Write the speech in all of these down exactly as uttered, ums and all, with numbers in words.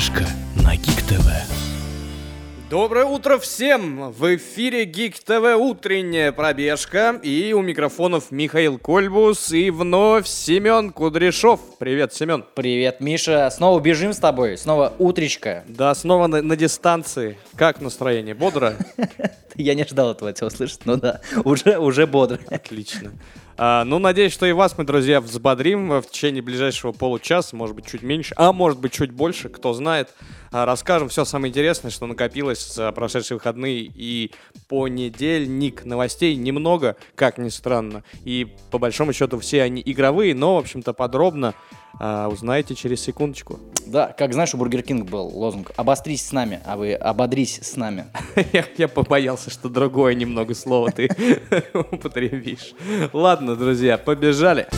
Тележка на Geek ти ви. Доброе утро всем! В эфире Geek ти ви утренняя пробежка, и у микрофонов Михаил Кольбус и вновь Семен Кудряшов. Привет, Семен. Привет, Миша. Снова бежим с тобой, снова утречка. Да, снова на, на дистанции. Как настроение? Бодро? Я не ждал этого, тебя услышать, но да, уже бодро. Отлично. А, ну, надеюсь, что и вас мы, друзья, взбодрим в течение ближайшего получаса, может быть, чуть меньше, а может быть, чуть больше, кто знает. А, расскажем все самое интересное, что накопилось за прошедшие выходные и понедельник. Новостей немного, как ни странно, и по большому счету все они игровые, но, в общем-то, подробно а, узнаете через секундочку. Да, как знаешь, у Бургер Кинг был лозунг «Обострись с нами», а вы «Ободрись с нами». Я побоялся, что другое немного слово ты употребишь. Ладно, друзья, побежали.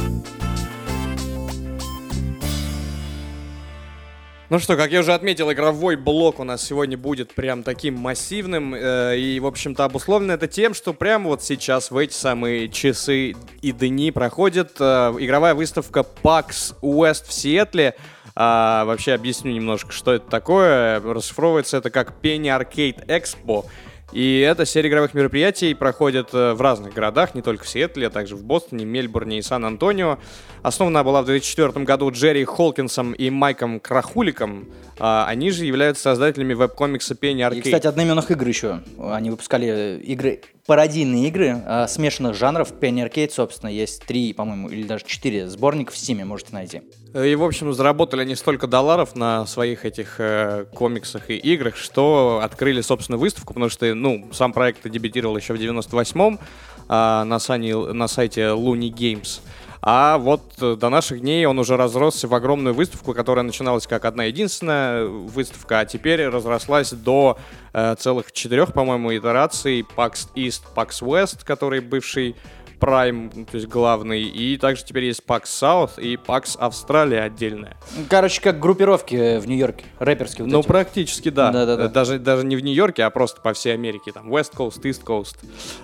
Ну что, как я уже отметил, игровой блок у нас сегодня будет прям таким массивным, э, и, в общем-то, обусловлено это тем, что прямо вот сейчас, в эти самые часы и дни, проходит э, игровая выставка пакс West в Сиэтле. А, вообще объясню немножко, что это такое. Расшифровывается это как Penny Arcade Expo. И эта серия игровых мероприятий проходит в разных городах, не только в Сиэтле, а также в Бостоне, Мельбурне и Сан-Антонио. Основана была в две тысячи четвёртом году Джерри Холкинсом и Майком Крахуликом. Они же являются создателями веб-комикса Penny Arcade. И, кстати, одноименных игр еще. Они выпускали игры, пародийные игры э, смешанных жанров. Penny Arcade, собственно, есть три, по-моему, или даже четыре сборника в Стиме, можете найти. И, в общем, заработали они столько долларов на своих этих э, комиксах и играх, что открыли, собственно, выставку, потому что, ну, сам проект дебютировал еще в девяносто восьмом э, на, сани, на сайте Looney Games. А вот до наших дней он уже разросся в огромную выставку, которая начиналась как одна единственная выставка, а теперь разрослась до э, целых четырех, по-моему, итераций. пакс East, пакс West, который бывший Prime, то есть главный, и также теперь есть пакс South и пакс Australia отдельная. Короче, как группировки в Нью-Йорке, рэперские. Вот ну, эти. Практически, да. Да-да-да. Даже, даже не в Нью-Йорке, а просто по всей Америке. Там West Coast, East Coast.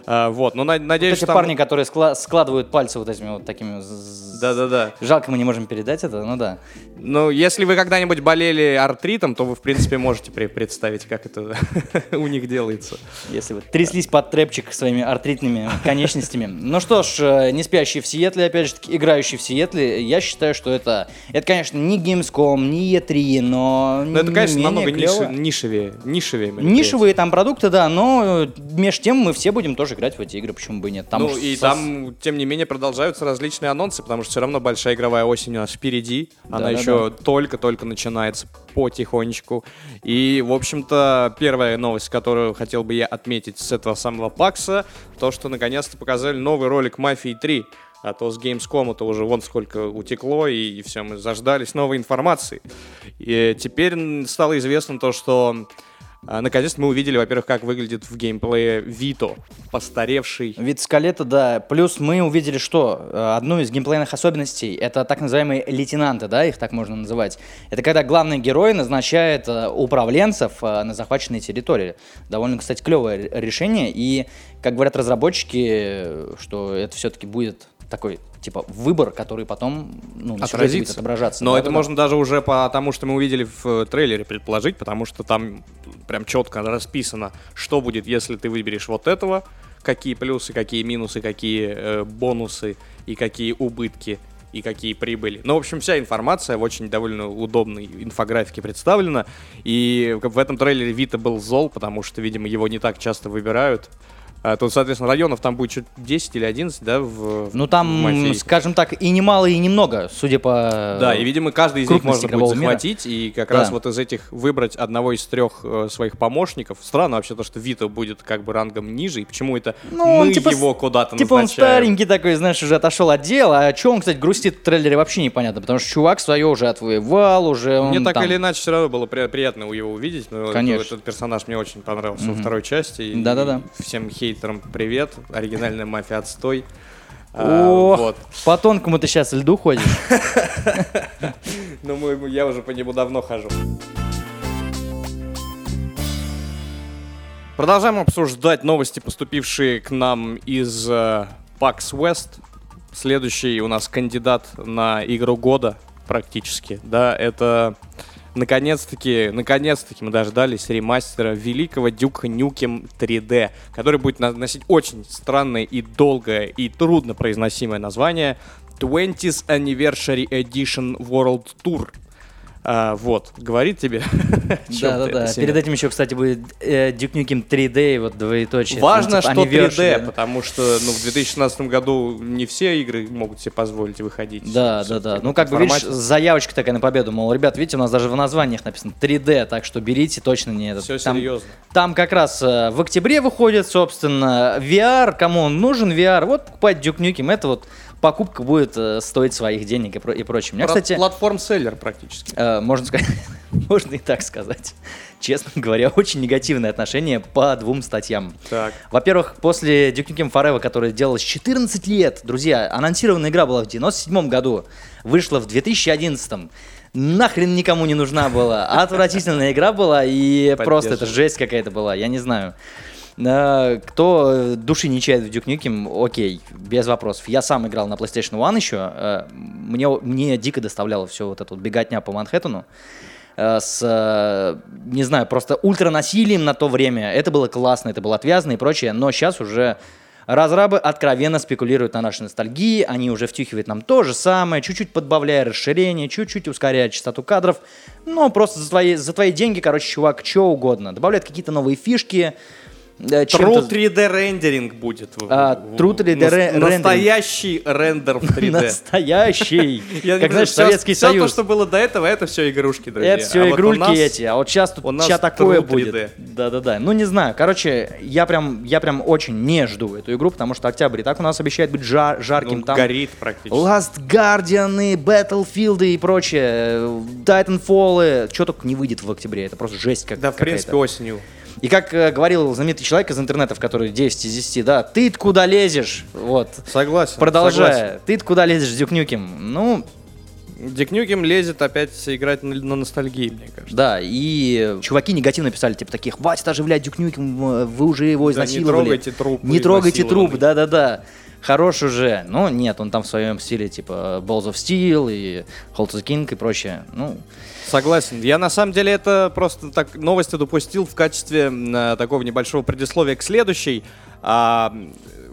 А, вот, ну, на- надеюсь, вот эти там... парни, которые скла- складывают пальцы вот этими вот такими... Да-да-да. Жалко, мы не можем передать это, ну да. Ну, если вы когда-нибудь болели артритом, то вы, в принципе, можете представить, как это у них делается. Если вы тряслись под трэпчик своими артритными конечностями. Ну, что Что ж, не спящий в Сиэтле, опять же таки, играющий в Сиэтле, я считаю, что это, это конечно, не Gamescom, не и три, но... Но это, конечно, намного ниши, нишевее. Нишевее, нишевые там продукты, да, но между тем мы все будем тоже играть в эти игры, почему бы и нет. Там ну и со... там, тем не менее, продолжаются различные анонсы, потому что все равно большая игровая осень у нас впереди, она да, еще да. только-только начинается потихонечку. И, в общем-то, первая новость, которую хотел бы я отметить с этого самого пакса, то, что наконец-то показали новый ролик ролик «Мафии три», а то с Gamescom-то уже вон сколько утекло, и, и все, мы заждались новой информации. И теперь стало известно то, что а, наконец-то мы увидели, во-первых, как выглядит в геймплее Вито, постаревший. Вито Скалета, да. Плюс мы увидели, что одну из геймплейных особенностей — это так называемые лейтенанты, да, их так можно называть. Это когда главный герой назначает управленцев на захваченной территории. Довольно, кстати, клевое решение, и как говорят разработчики, что это все-таки будет такой, типа, выбор, который потом ну, на сюжете будет отображаться. Но да, это да, можно да. даже уже по тому, что мы увидели в трейлере, предположить, потому что там прям четко расписано, что будет, если ты выберешь вот этого, какие плюсы, какие минусы, какие э, бонусы и какие убытки и какие прибыли. Ну, в общем, вся информация в очень довольно удобной инфографике представлена. И в этом трейлере Вито был зол, потому что, видимо, его не так часто выбирают. А тут, соответственно, районов там будет десять или одиннадцать, да? В, ну, там, в скажем так, и немало, и немного, судя по... Да, и, видимо, каждый из них можно будет захватить мира. И как да. раз вот из этих выбрать одного из трех э, своих помощников. Странно вообще то, что Вито будет как бы рангом ниже, и почему это ну, мы он, типа, его куда-то типа назначаем. Типа он старенький такой, знаешь, уже отошел от дела, а чего он, кстати, грустит в трейлере, вообще непонятно, потому что чувак свое уже отвоевал, уже он мне так там... или иначе все равно было при- приятно его увидеть, но конечно. Этот персонаж мне очень понравился mm-hmm. во второй части. И, да-да-да. И всем хейтерам привет, оригинальная мафия отстой. О, а, вот. По тонкому ты сейчас льду ходишь. Ну, я уже по нему давно хожу. Продолжаем обсуждать новости, поступившие к нам из пакс West. Следующий у нас кандидат на игру года практически. Да, это наконец-таки, наконец-таки мы дождались ремастера великого Duke Nukem три дэ, который будет носить очень странное и долгое и труднопроизносимое название twentieth Anniversary Edition World Tour. А, вот, говорит тебе. Да, да, да. Это, перед этим еще, кстати, будет э, Duke Nukem три дэ, вот двоеточие. Важно, там, типа, что три дэ, да? Потому что ну, в две тысячи шестнадцатом году не все игры могут себе позволить выходить. Да, да, да. Ну, как бы, видишь, заявочка такая на победу, мол, ребят, видите, у нас даже в названиях написано три дэ, так что берите, точно не это. Все там, серьезно. Там как раз э, в октябре выходит, собственно, ви ар, кому он нужен ви ар, вот покупать Duke Nukem, это вот покупка будет э, стоить своих денег и, про- и прочее. У меня, кстати, платформ-селлер практически. Э, можно сказать, можно и так сказать. Честно говоря, очень негативное отношение по двум статьям. Так. Во-первых, после Duke Nukem Forever, которая делалась четырнадцать лет, друзья, анонсированная игра была в девяносто седьмом году, вышла в две тысячи одиннадцатом. Нахрен никому не нужна была. Отвратительная игра была, и просто это жесть какая-то была, я не знаю. Кто души не чает в Duke Nukem, окей, без вопросов. Я сам играл на PlayStation один еще. Мне, мне дико доставляло все вот это вот беготня по Манхэттену. С, не знаю, просто ультранасилием на то время. Это было классно, это было отвязно и прочее. Но сейчас уже разрабы откровенно спекулируют на нашей ностальгии. Они уже втюхивают нам то же самое, чуть-чуть подбавляя расширение, чуть-чуть ускоряя частоту кадров. Но просто за твои, за твои деньги, короче, чувак, что угодно. Добавляют какие-то новые фишки. True три дэ рендеринг будет. А, True три дэ на, рендеринг. Настоящий рендер в три дэ. Настоящий. Как наш Советский Союз. Все то, что было до этого, это все игрушки, друзья. Это все игрульки эти. А вот сейчас тут сейчас такое будет. Да-да-да. Ну не знаю. Короче, я прям, я прям очень не жду эту игру, потому что октябрь и так у нас обещает быть жарким. Там горит практически. Last Guardian, Battlefield и прочее. Titanfall. Что только не выйдет в октябре. Это просто жесть какая-то. Да, в принципе, осенью. И как э, говорил знаменитый человек из интернетов, который десять из десяти, да, ты куда лезешь, вот. Согласен. Продолжая, ты куда лезешь с Duke Nukem? Ну, Duke Nukem лезет опять играть на, на ностальгии, мне кажется. Да, и чуваки негативно писали, типа, таких, хватит оживлять Duke Nukem, вы уже его изнасиловали. Да, не трогайте труп. Не трогайте труп, да-да-да. Хорош уже. Но нет, он там в своем стиле, типа, Balls of Steel и Hold the King и прочее. Ну, согласен. Я на самом деле это просто так новости допустил в качестве э, такого небольшого предисловия к следующей. А,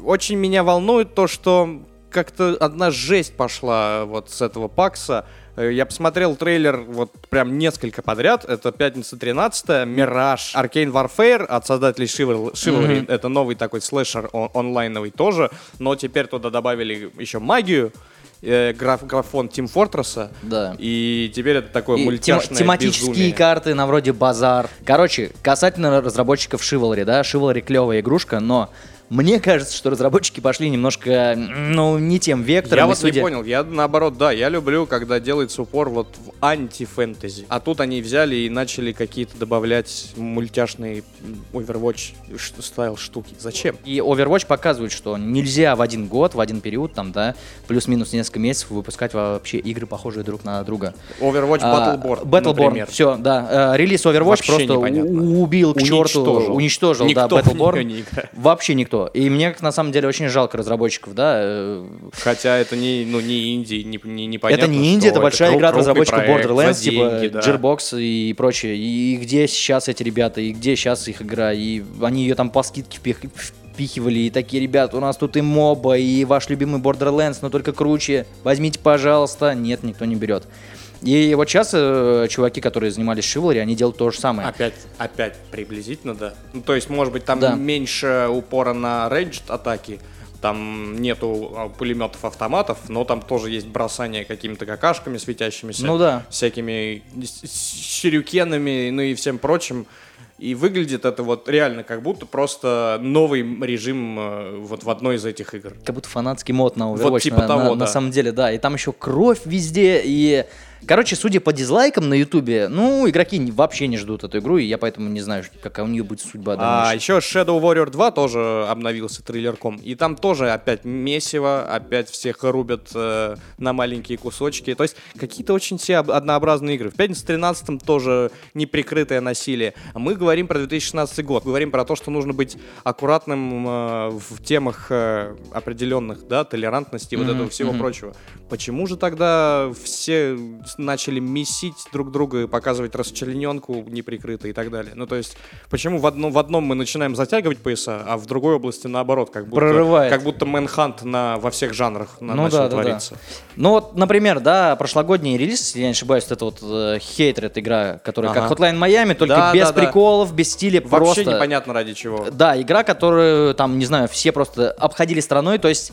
очень меня волнует то, что как-то одна жесть пошла вот с этого пакса. Я посмотрел трейлер вот прям несколько подряд. Это «Пятница тринадцатое», «Mirage: Arcane Warfare» от создателей Chivalry. Mm-hmm. Это новый такой слэшер он- онлайновый тоже, но теперь туда добавили еще магию. Граф, графон Team Fortress'а, да. И теперь это такое и мультяшное тематические безумие. Карты на вроде базар. Короче, касательно разработчиков Chivalry, да, Chivalry клевая игрушка, но мне кажется, что разработчики пошли немножко, ну, не тем вектором. Я вот судя... не понял, я наоборот, да, я люблю, когда делается упор вот в анти-фэнтези. А тут они взяли и начали какие-то добавлять мультяшные Overwatch стайл штуки. Зачем? И Overwatch показывает, что нельзя в один год, в один период, там, да, плюс-минус несколько месяцев выпускать вообще игры, похожие друг на друга. Overwatch Battleborn, а, Battleborn, например. Все, да. Релиз Overwatch вообще просто непонятно. Убил к уничтожил. черту, уничтожил, никто да, Battleborn. Не вообще никто. И мне, как на самом деле, очень жалко разработчиков, да. Хотя это не, ну, не инди, не, не, не понятно. Это не инди, это большая это игра от разработчиков проект, Borderlands, деньги, типа да. Gearbox и прочее. И где сейчас эти ребята, и где сейчас их игра, и они ее там по скидке впихивали, и такие, ребята, у нас тут и моба, и ваш любимый Borderlands, но только круче, возьмите, пожалуйста. Нет, никто не берет. И вот сейчас э, чуваки, которые занимались Chivalry, они делают то же самое. Опять, опять приблизительно, да. Ну, то есть, может быть, там да. меньше упора на ranged атаки, там нету пулеметов-автоматов, но там тоже есть бросание какими-то какашками светящимися, ну, да. всякими сюрикенами, ну и всем прочим. И выглядит это вот реально как будто просто новый режим вот в одной из этих игр. Как будто фанатский мод на Overwatch. Вот типа на, того, на, да. на самом деле, да. И там еще кровь везде. И, короче, судя по дизлайкам на Ютубе, ну, игроки вообще не ждут эту игру, и я поэтому не знаю, какая у нее будет судьба. А еще Shadow Warrior два тоже обновился трейлерком. И там тоже опять месиво, опять всех рубят э, на маленькие кусочки. То есть какие-то очень все однообразные игры. В «Пятнице тринадцатом» тоже неприкрытое насилие. А мы говорим говорим про две тысячи шестнадцатый год, говорим про то, что нужно быть аккуратным э, в темах э, определенных, да, толерантности и mm-hmm, вот этого всего mm-hmm. прочего. Почему же тогда все начали месить друг друга и показывать расчлененку неприкрыто и так далее. Ну, то есть, почему в одном, в одном мы начинаем затягивать пояса, а в другой области наоборот, как будто прорывает. Как будто Manhunt на, во всех жанрах на, ну, начал да, твориться. Да, да. Ну, вот, например, да, прошлогодний релиз, если я не ошибаюсь, это вот Hatred игра, которая ага. как Hotline Miami, только да, без да, приколов, да. без стиля. Вообще просто... Вообще непонятно ради чего. Да, игра, которую, там, не знаю, все просто обходили страной, то есть...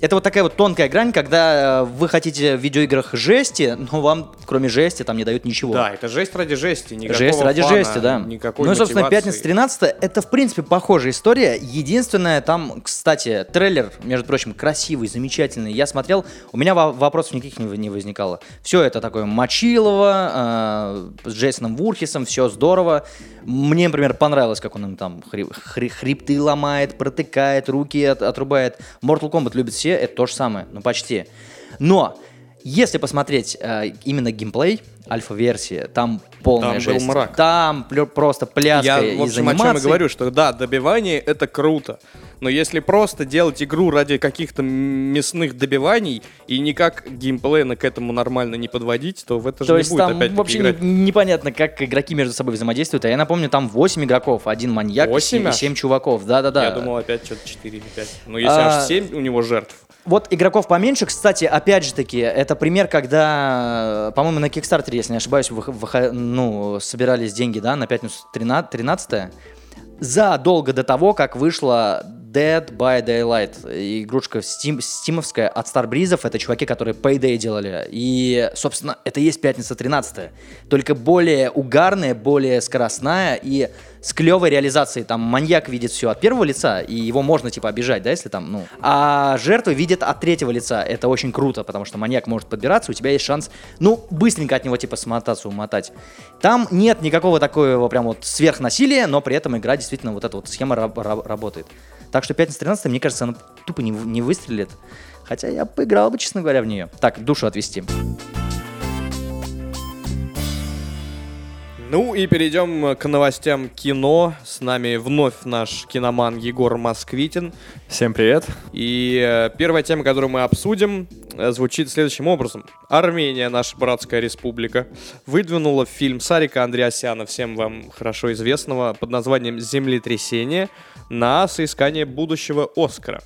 Это вот такая вот тонкая грань, когда вы хотите в видеоиграх жести, но вам, кроме жести, там не дают ничего. Да, это жесть ради жести, никакого жесть ради фана, жести, да. никакой Ну и, собственно, мотивации. пятница тринадцатое — это, в принципе, похожая история. Единственное, там, кстати, трейлер, между прочим, красивый, замечательный. Я смотрел, у меня вопросов никаких не возникало. Все это такое мочилово, э, с Джейсоном Вурхисом, все здорово. Мне, например, понравилось, как он им там хрип, хребты ломает, протыкает, руки от, отрубает. Mortal Kombat любит все. Это то же самое, ну почти. Но если посмотреть э, именно геймплей, альфа-версии, там полная там жесть. Мрак. Там плё- просто пляска из анимаций. Я, в общем, о чем я говорю, что да, добивание — это круто. Но если просто делать игру ради каких-то мясных добиваний и никак геймплейно к этому нормально не подводить, то в это то же не будет опять играть. То есть там вообще играть. Не, непонятно, как игроки между собой взаимодействуют. А я напомню, там восемь игроков, один маньяк, восемь? семь чуваков. Да-да-да. Я думал, опять что-то четыре или пять. Ну, если а... аж семь у него жертв. Вот игроков поменьше, кстати, опять же таки, это пример, когда, по-моему, на Kickstarter, если не ошибаюсь, вы, вы, ну, собирались деньги, да, на пятницу тринадцатое, задолго до того, как вышла Dead by Daylight, игрушка стим, стимовская от Starbreeze, это чуваки, которые Payday делали, и, собственно, это и есть пятница тринадцатое, только более угарная, более скоростная и... с клевой реализацией. Там маньяк видит все от первого лица, и его можно, типа, обижать, да, если там, ну... А жертвы видят от третьего лица. Это очень круто, потому что маньяк может подбираться, у тебя есть шанс, ну, быстренько от него, типа, смотаться, умотать. Там нет никакого такого прям вот сверхнасилия, но при этом игра действительно, вот эта вот схема раб- раб- работает. Так что пятница тринадцатое, мне кажется, она тупо не, не выстрелит. Хотя я поиграл бы, честно говоря, в нее. Так, душу отвести. Ну и перейдем к новостям кино. С нами вновь наш киноман Егор Москвитин. Всем привет. И первая тема, которую мы обсудим, звучит следующим образом. Армения, наша братская республика, выдвинула фильм Сарика Андреасяна, всем вам хорошо известного, под названием «Землетрясение» на соискание будущего Оскара.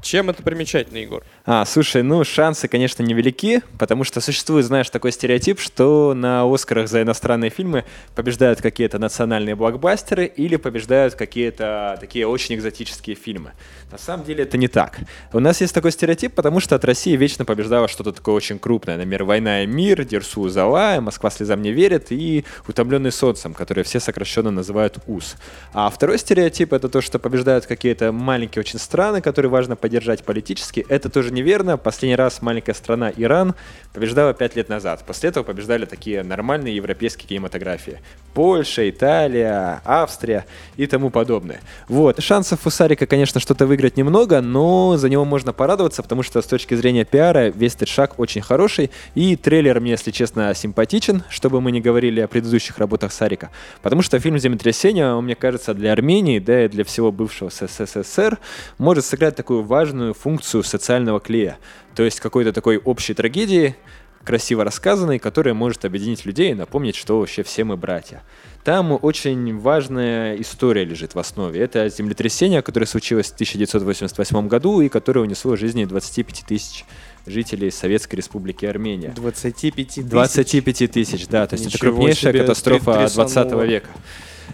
Чем это примечательно, Егор? А, слушай, ну, шансы, конечно, невелики, потому что существует, знаешь, такой стереотип, что на Оскарах за иностранные фильмы побеждают какие-то национальные блокбастеры или побеждают какие-то такие очень экзотические фильмы. На самом деле это не так. У нас есть такой стереотип, потому что от России вечно побеждало что-то такое очень крупное. Например, «Война и мир», «Дерсу Узала», «Москва слезам не верит» и «Утомленный солнцем», которые все сокращенно называют УС. А второй стереотип — это то, что побеждают какие-то маленькие очень страны, которые важно поддерживать. Держать политически, это тоже неверно. Последний раз маленькая страна Иран побеждала пять лет назад. После этого побеждали такие нормальные европейские кинематографии. Польша, Италия, Австрия и тому подобное. Вот. Шансов у Сарика, конечно, что-то выиграть немного, но за него можно порадоваться, потому что с точки зрения пиара весь этот шаг очень хороший. И трейлер мне, если честно, симпатичен, чтобы мы не говорили о предыдущих работах Сарика. Потому что фильм «Землетрясение», мне кажется, для Армении, да и для всего бывшего СССР, может сыграть такую важную важную функцию социального клея, то есть какой-то такой общей трагедии, красиво рассказанной, которая может объединить людей и напомнить, что вообще все мы братья. Там очень важная история лежит в основе. Это землетрясение, которое случилось в тысяча девятьсот восемьдесят восьмом году и которое унесло жизни двадцать пять тысяч жителей Советской Республики Армения. двадцать пять тысяч? двадцать пять тысяч, да. То есть ничего, это крупнейшая катастрофа двадцатого века.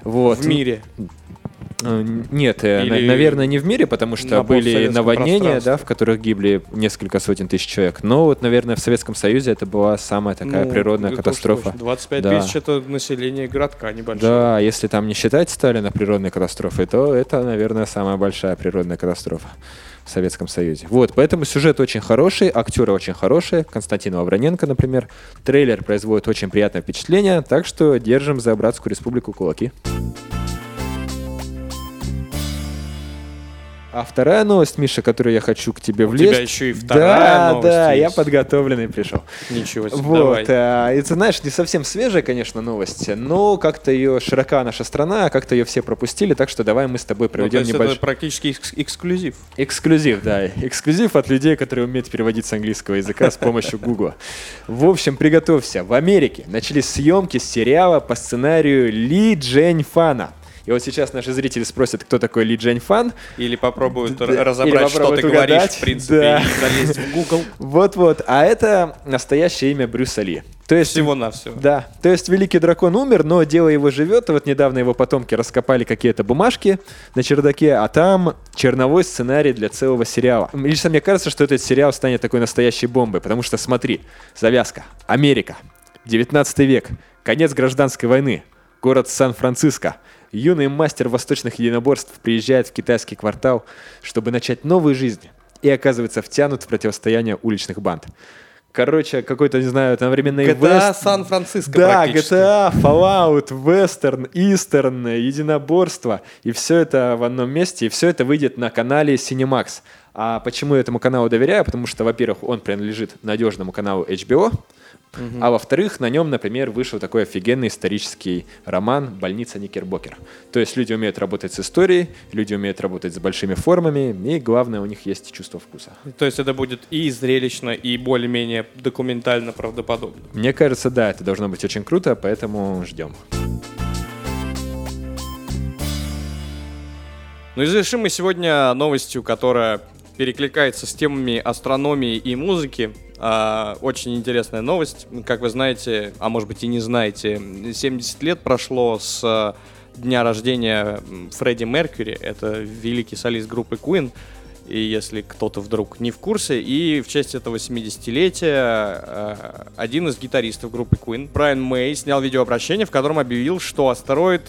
Вот. В мире. Нет, Или... наверное, не в мире, потому что были наводнения, да, в которых гибли несколько сотен тысяч человек. Но вот, наверное, в Советском Союзе это была самая такая ну, природная катастрофа. двадцать пять да. тысяч — это население городка небольшое. Да, если там не считать Сталина природной катастрофой, то это, наверное, самая большая природная катастрофа в Советском Союзе. Вот, поэтому сюжет очень хороший, актеры очень хорошие, Константин Лавроненко, например. Трейлер производит очень приятное впечатление, так что держим за Братскую Республику кулаки. А вторая новость, Миша, которую я хочу к тебе влезть... У тебя еще и вторая да, новость Да, да, я подготовленный пришел. Ничего себе, вот, давай. Это, знаешь, не совсем свежая, конечно, новость, но как-то ее широка наша страна, как-то ее все пропустили, так что давай мы с тобой проведем ну, то небольшой... это практически экск- эксклюзив. Эксклюзив, да. Эксклюзив от людей, которые умеют переводить с английского языка с помощью Гугла. В общем, приготовься. В Америке начались съемки сериала по сценарию Ли Джень Фана. И вот сейчас наши зрители спросят, кто такой Ли Джень Фан. Или попробуют да, разобрать, или попробуют что ты угадать. говоришь, в принципе, да. и залезть в Google. Вот-вот. А это настоящее имя Брюса Ли. То есть, всего-навсего. Да. То есть великий дракон умер, но дело его живет. И вот недавно его потомки раскопали какие-то бумажки на чердаке, а там черновой сценарий для целого сериала. Лично мне кажется, что этот сериал станет такой настоящей бомбой, потому что, смотри, завязка. Америка. девятнадцатый век. Конец гражданской войны. Город Сан-Франциско. Юный мастер восточных единоборств приезжает в китайский квартал, чтобы начать новую жизнь, и оказывается втянут в противостояние уличных банд. Короче, какой-то, не знаю, там временный джи ти эй вест... Сан-Франциско да, практически. Да, джи ти эй, Fallout, Western, Eastern, единоборство. И все это в одном месте, и все это выйдет на канале Cinemax. А почему я этому каналу доверяю? Потому что, во-первых, он принадлежит надежному каналу эйч би о, Uh-huh. а во-вторых, на нем, например, вышел такой офигенный исторический роман «Больница Никербокер». То есть люди умеют работать с историей, люди умеют работать с большими формами, и главное, у них есть чувство вкуса. То есть это будет и зрелищно, и более-менее документально правдоподобно. Мне кажется, да, это должно быть очень круто, поэтому ждем. Ну и завершим мы сегодня новостью, которая перекликается с темами астрономии и музыки. Очень интересная новость. Как вы знаете, а может быть и не знаете, семьдесят лет прошло с дня рождения Фредди Меркьюри. Это великий солист группы Queen. И если кто-то вдруг не в курсе. И в честь этого семидесятилетия один из гитаристов группы Queen, Брайан Мэй, снял видеообращение, в котором объявил, что астероид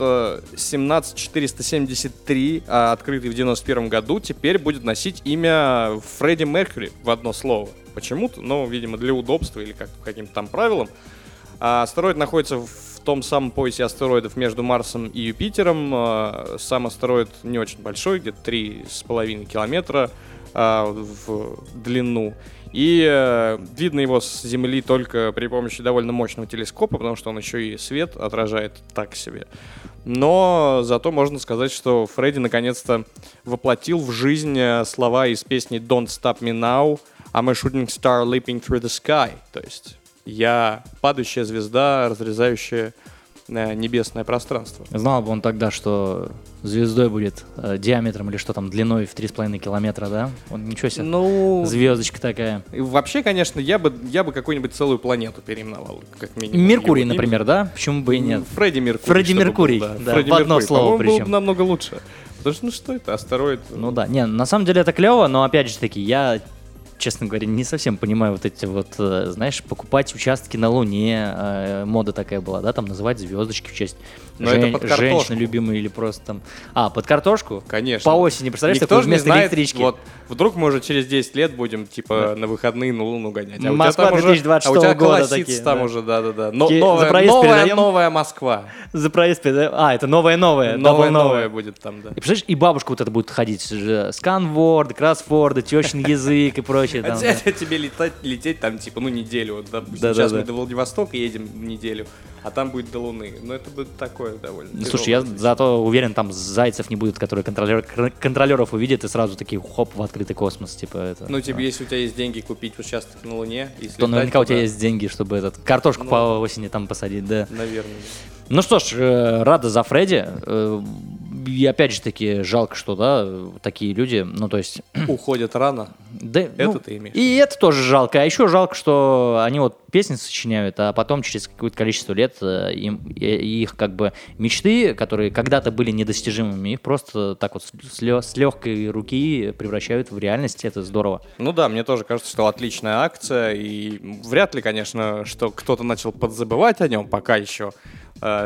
семнадцать четыреста семьдесят три, открытый в девяносто первом году, теперь будет носить имя Фредди Меркьюри в одно слово. Почему-то, но, видимо, для удобства или как, каким-то там правилам. А астероид находится в том самом поясе астероидов между Марсом и Юпитером. Сам астероид не очень большой, где-то три с половиной километра а, в длину. И а, видно его с Земли только при помощи довольно мощного телескопа, потому что он еще и свет отражает так себе. Но зато можно сказать, что Фредди наконец-то воплотил в жизнь слова из песни «Don't Stop Me Now», I'm a shooting star leaping through the sky. То есть я падающая звезда, разрезающая э, небесное пространство. Знал бы он тогда, что звездой будет э, диаметром или что там, длиной в три с половиной километра, да? Он ничего себе, ну, звездочка такая. Вообще, конечно, я бы, я бы какую-нибудь целую планету переименовал, как минимум. Меркурий, его, например, да? Почему бы и нет? Фредди Меркурий. Фредди Меркурий, да, да, Фредди в одно Меркурий. Слово. По-моему, причем. Было бы намного лучше. Потому что, ну что это, астероид? Ну да, не, на самом деле это клево, но опять же таки, я... честно говоря, не совсем понимаю вот эти вот, знаешь, покупать участки на Луне, э, мода такая была, да, там называть звездочки в честь жен... женщины любимой или просто там... А, под картошку? Конечно. По осени, представляешь, такое вместо знает, электрички. Вот, вдруг мы уже через десять лет будем, типа, да. на выходные на Луну гонять. А Москва две тысячи двадцать шестого года такие. А у тебя колосится там да. уже, да-да-да. Но, новая, новая, передаем... новая Москва. За проезд передаем... А, это новая-новая. Новая-новая будет там, да. И представляешь, и бабушка вот эта будет ходить. Сканворды, кроссворды, тещин язык и прочее. Там, а да. тебе летать, лететь там, типа, ну, неделю. Вот, допустим, да, сейчас да, мы да. до Владивостока едем неделю, а там будет до Луны. Но это будет такое довольно. Ну, слушай, я зато уверен, там зайцев не будет, которые контролер, контролеров увидят и сразу такие, хоп, в открытый космос. Типа, это, ну, типа, да. если у тебя есть деньги купить участок на Луне, и слетать, то наверняка туда... у тебя есть деньги, чтобы этот, картошку ну, по осени там посадить, да. Наверное. Ну что ж, рада за Фредди. И опять же таки жалко, что да, такие люди, ну то есть... Уходят рано, да, это ну, ты имеешь. И это тоже жалко, а еще жалко, что они вот песни сочиняют, а потом через какое-то количество лет им, их как бы мечты, которые когда-то были недостижимыми, их просто так вот с, лё- с легкой руки превращают в реальность, это здорово. Ну да, мне тоже кажется, что отличная акция, и вряд ли, конечно, что кто-то начал подзабывать о нем пока еще.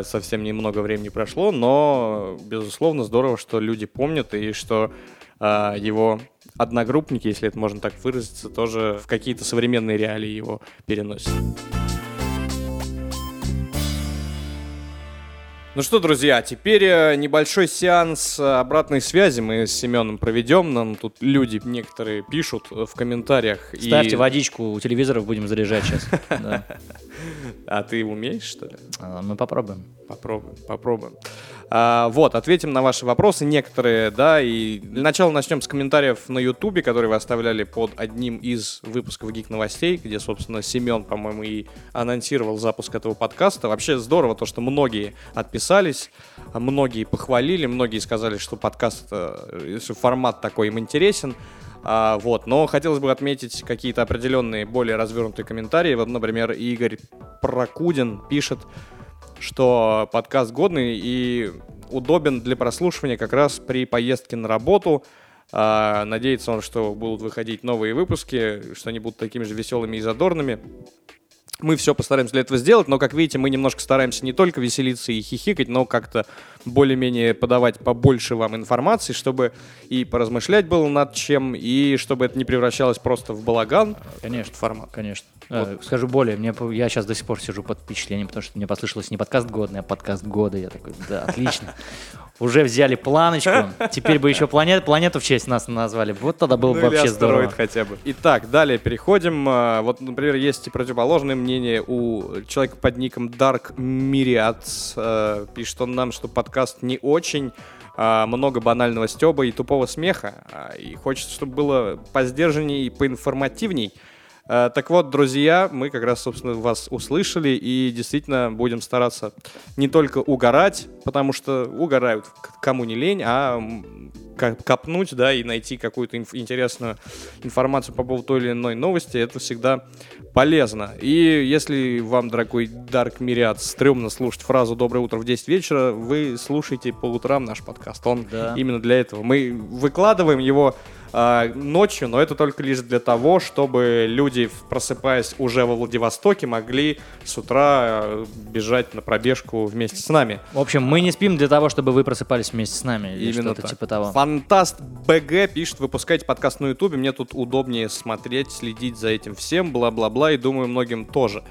Совсем немного времени прошло, но, безусловно, здорово, что люди помнят и что э, его одногруппники, если это можно так выразиться, тоже в какие-то современные реалии его переносят. Ну что, друзья, теперь небольшой сеанс обратной связи мы с Семеном проведем. Нам тут люди некоторые пишут в комментариях. Ставьте и... водичку, у телевизоров будем заряжать сейчас. А ты умеешь, что ли? Мы попробуем. Попробуем, попробуем. Вот, ответим на ваши вопросы некоторые, да, и для начала начнем с комментариев на Ютубе, которые вы оставляли под одним из выпусков Geek-новостей, где, собственно, Семен, по-моему, и анонсировал запуск этого подкаста. Вообще здорово то, что многие отписались, многие похвалили, многие сказали, что подкаст, формат такой им интересен. А, вот, но хотелось бы отметить какие-то определенные, более развернутые комментарии. Вот, например, Игорь Прокудин пишет, что подкаст годный и удобен для прослушивания как раз при поездке на работу. А, надеется он, что будут выходить новые выпуски, что они будут такими же веселыми и задорными. Мы все постараемся для этого сделать, но, как видите, мы немножко стараемся не только веселиться и хихикать, но как-то более-менее подавать побольше вам информации, чтобы и поразмышлять было над чем, и чтобы это не превращалось просто в балаган. Конечно, формат. Конечно. Вот. Скажу более, мне, я сейчас до сих пор сижу под впечатлением, потому что мне послышалось не подкаст годный, а подкаст года. Я такой, да, отлично. Уже взяли планочку, теперь бы еще планет, планету в честь нас назвали. Вот тогда было бы ну, вообще здорово. Хотя бы. Итак, далее переходим. Вот, например, есть и противоположное мнение у человека под ником Dark Myriads. Пишет он нам, что подкаст не очень, много банального стёба и тупого смеха. И хочется, чтобы было посдержанней и поинформативней. Так вот, друзья, мы как раз, собственно, вас услышали и действительно будем стараться не только угорать, потому что угорают кому не лень, а копнуть, да, и найти какую-то инф- интересную информацию по поводу той или иной новости, это всегда полезно. И если вам, дорогой Dark Myriad, стрёмно слушать фразу «Доброе утро» в десять вечера, вы слушайте по утрам наш подкаст. Он да. именно для этого. Мы выкладываем его ночью, но это только лишь для того, чтобы люди, просыпаясь уже во Владивостоке, могли с утра бежать на пробежку вместе с нами. В общем, мы не спим для того, чтобы вы просыпались вместе с нами. Или именно что-то так. Типа того. Фантаст БГ пишет, выпускайте подкаст на Ютубе, мне тут удобнее смотреть, следить за этим всем, бла-бла-бла, и думаю, многим тоже.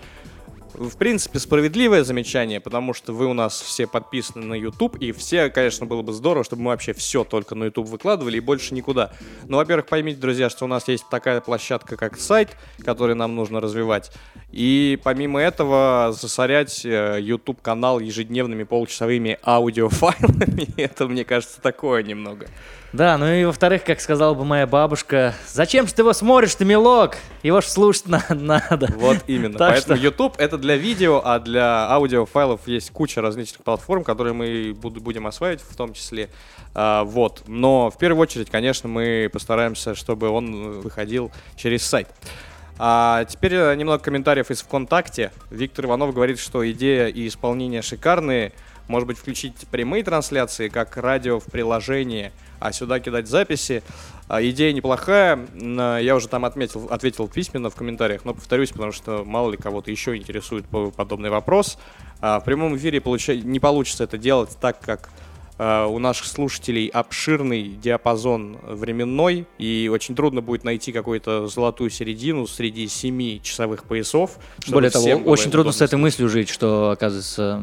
В принципе, справедливое замечание, потому что вы у нас все подписаны на YouTube, и все, конечно, было бы здорово, чтобы мы вообще все только на YouTube выкладывали и больше никуда. Но, во-первых, поймите, друзья, что у нас есть такая площадка, как сайт, который нам нужно развивать, и помимо этого засорять YouTube-канал ежедневными получасовыми аудиофайлами, это, мне кажется, такое немного. Да, ну и во-вторых, как сказала бы моя бабушка, зачем же ты его смотришь-то, милок? Его ж слушать надо. Вот именно. Поэтому что... YouTube — это для видео, а для аудиофайлов есть куча различных платформ, которые мы будем осваивать в том числе. А, вот. Но в первую очередь, конечно, мы постараемся, чтобы он выходил через сайт. А теперь немного комментариев из ВКонтакте. Виктор Иванов говорит, что идея и исполнение шикарные. Может быть, включить прямые трансляции, как радио в приложении, а сюда кидать записи. Идея неплохая, я уже там отметил, ответил письменно в комментариях, но повторюсь, потому что мало ли кого-то еще интересует подобный вопрос. В прямом эфире получ- не получится это делать, так как у наших слушателей обширный диапазон временной, и очень трудно будет найти какую-то золотую середину среди семи часовых поясов. Более того, очень трудно удобно. С этой мыслью жить, что, оказывается,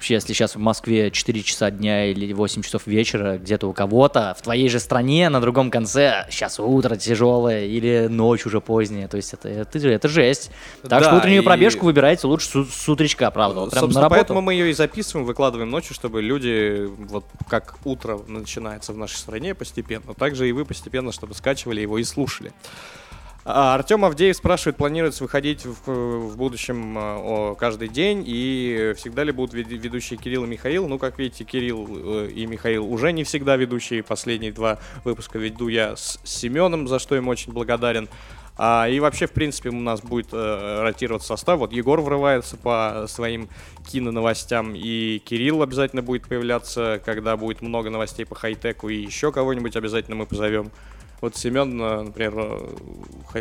если сейчас в Москве четыре часа дня или восемь часов вечера, где-то у кого-то, в твоей же стране, на другом конце, сейчас утро тяжелое или ночь уже поздняя, то есть это, это, это жесть. Так да, что утреннюю и... пробежку выбирайте лучше с, с утречка, правда, вот прям на работу. Поэтому мы ее и записываем, выкладываем ночью, чтобы люди... Вот как утро начинается в нашей стране постепенно, также и вы постепенно, чтобы скачивали его и слушали. А Артем Авдеев спрашивает, планируется выходить в, в будущем о, каждый день, и всегда ли будут ведущие Кирилл и Михаил? Ну, как видите, Кирилл и Михаил уже не всегда ведущие. Последние два выпуска веду я с Семеном, за что им очень благодарен. А, и вообще, в принципе, у нас будет э, ротироваться состав. Вот Егор врывается по своим киноновостям, и Кирилл обязательно будет появляться, когда будет много новостей по хай-теку, и еще кого-нибудь обязательно мы позовем. Вот Семен, например,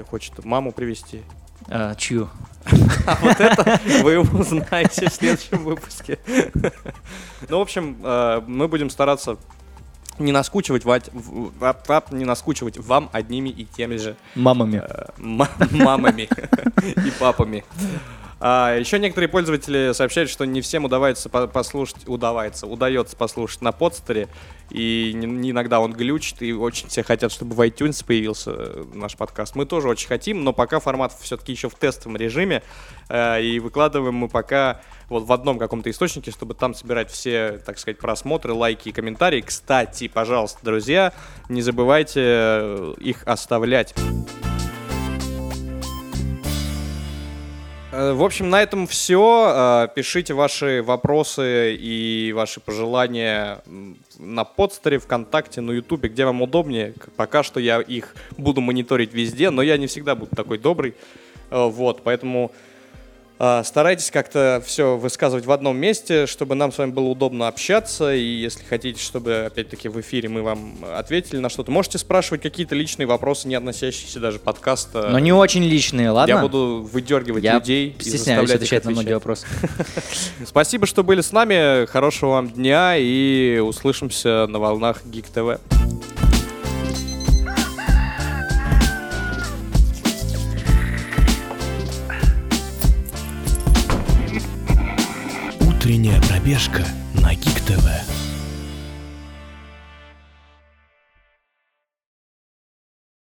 хочет маму привезти. А, чью? А вот это вы узнаете в следующем выпуске. Ну, в общем, мы будем стараться... Не наскучивать, вать, в, в, в, не наскучивать вам одними и теми же мамами, э, м- мамами и папами. А, еще некоторые пользователи сообщают, что не всем удается послушать, удавается, удается послушать на подстере, и иногда он глючит, и очень все хотят, чтобы в iTunes появился наш подкаст. Мы тоже очень хотим, но пока формат все-таки еще в тестовом режиме, э, и выкладываем мы пока вот в одном каком-то источнике, чтобы там собирать все, так сказать, просмотры, лайки и комментарии. Кстати, пожалуйста, друзья, не забывайте их оставлять. В общем, на этом все. Пишите ваши вопросы и ваши пожелания на подстере, ВКонтакте, на Ютубе, где вам удобнее. Пока что я их буду мониторить везде, но я не всегда буду такой добрый. Вот, поэтому старайтесь как-то все высказывать в одном месте, чтобы нам с вами было удобно общаться. И если хотите, чтобы, опять-таки, в эфире мы вам ответили на что-то, можете спрашивать какие-то личные вопросы, не относящиеся даже к подкасту. Но не очень личные, ладно? Я буду выдергивать я людей и заставлять их отвечать на многие вопросы. Спасибо, что были с нами. Хорошего вам дня и услышимся на волнах Geek ти ви. Утренняя пробежка.